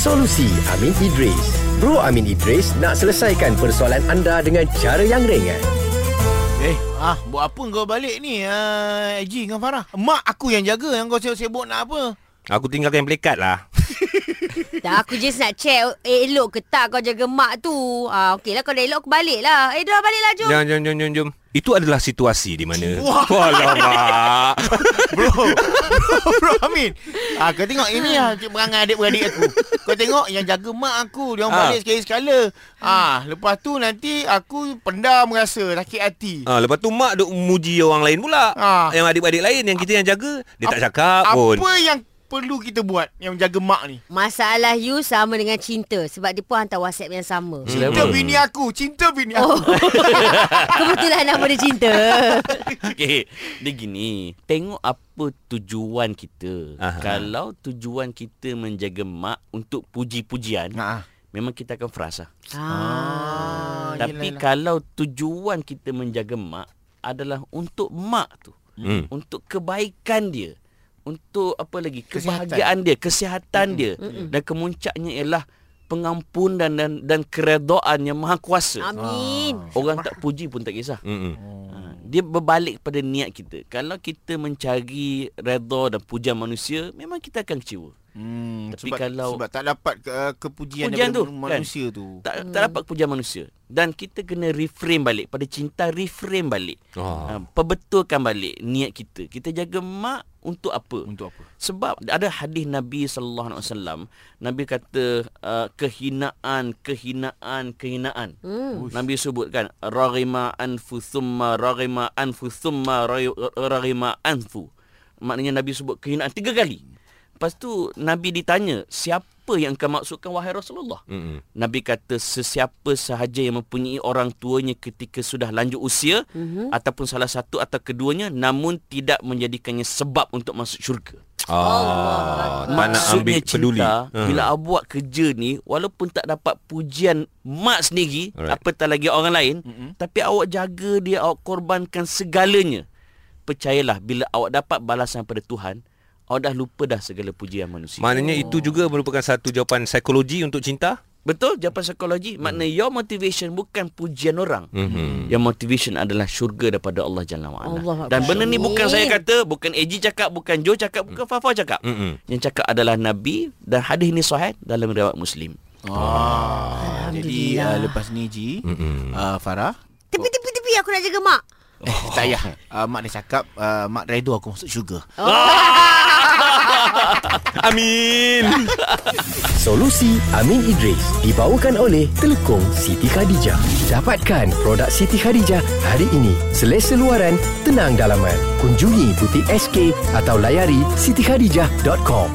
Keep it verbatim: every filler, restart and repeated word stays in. Solusi Amin Idris. Bro Amin Idris nak selesaikan persoalan anda dengan cara yang ringan. Eh, ah, buat apa kau balik ni? Ah, I G dengan Farah. Mak aku yang jaga, yang kau sibuk nak apa? Aku tinggalkan pelikat lah. Tak, aku just nak check elok ke tak kau jaga mak tu. Ah, okeylah, kalau dah elok aku balik lah. Eh, Dora balik lah, jom. Jom, jom, jom, jom, jom. Itu adalah situasi di mana... Wah. Alamak. Bro, bro, bro Amin. Ah, kau tengok ini lah cik berangan adik-beradik aku. Kau tengok yang jaga mak aku. Dia orang ah. balik sekali-sekala. Ah, lepas tu nanti aku pendam merasa sakit hati. Ah, lepas tu mak duk muji orang lain pula. Ah. Yang adik-beradik lain yang kita yang jaga. Dia A- tak cakap pun. Apa yang... perlu kita buat yang jaga mak ni. Masalah you sama dengan Cinta. Sebab dia pun hantar WhatsApp yang sama. Cinta hmm. bini aku. Cinta bini aku. Oh. Kebetulan nama dia Cinta. Okay. Dia gini. Tengok apa tujuan kita. Aha. Kalau tujuan kita menjaga mak untuk puji-pujian. Aha. Memang kita akan frasa. Ah. Tapi yelah, kalau tujuan kita menjaga mak adalah untuk mak tu. Hmm. Untuk kebaikan dia. Untuk apa lagi, kebahagiaan kesihatan dia, kesihatan mm-hmm. dia mm-hmm. dan kemuncaknya ialah pengampunan dan dan keredaan yang Maha Kuasa. Amin. Orang tak puji pun tak kisah. Mm-hmm. Dia berbalik pada niat kita. Kalau kita mencari redha dan pujian manusia, memang kita akan kecewa. Hmm, tapi sebab, kalau sebab tak dapat uh, kepujian daripada tu, manusia kan? tu tak, hmm. tak dapat kepujian manusia. Dan kita kena reframe balik pada Cinta. Reframe balik oh. uh, Perbetulkan balik niat kita. Kita jaga mak untuk apa? Untuk apa? Sebab ada hadis Nabi sallallahu alaihi wasallam. Nabi kata uh, kehinaan, kehinaan, kehinaan. hmm. Nabi sebutkan raghima anfu thumma raghima anfu thumma raghima anfu. Maknanya Nabi sebut kehinaan tiga kali. Lepas tu Nabi ditanya, siapa yang kau maksudkan wahai Rasulullah? Mm-hmm. Nabi kata, sesiapa sahaja yang mempunyai orang tuanya ketika sudah lanjut usia, mm-hmm. ataupun salah satu atau keduanya, namun tidak menjadikannya sebab untuk masuk syurga. Ah, maksudnya peduli. Cinta, uh-huh. bila awak buat kerja ni, walaupun tak dapat pujian mak sendiri, alright, apatah lagi orang lain, mm-hmm. tapi awak jaga dia, awak korbankan segalanya. Percayalah, bila awak dapat balasan pada Tuhan, awak dah lupa dah segala pujian manusia. Maknanya oh. itu juga merupakan satu jawapan psikologi untuk Cinta? Betul, jawapan psikologi. Hmm. Maknanya your motivation bukan pujian orang. Hmm. Your motivation adalah syurga daripada Allah Jalla wa'ala. Dan benda ni bukan saya kata, bukan Eji cakap, bukan Joe cakap, bukan hmm. Fafa cakap. Hmm. Yang cakap adalah Nabi, dan hadis ni sahih dalam riwayat Muslim. Ah. Jadi uh, lepas ni Ji, hmm. uh, Farah. Tepi-tepi-tepi aku nak jaga mak. Eh, oh. tak payah. Uh, mak dia cakap, uh, mak redha aku masuk syurga. Oh. Amin. Solusi Amin Idris dibawakan oleh Telekung Siti Khadijah. Dapatkan produk Siti Khadijah hari ini. Selesa luaran, tenang dalaman. Kunjungi butik S K atau layari siti khadijah dot com.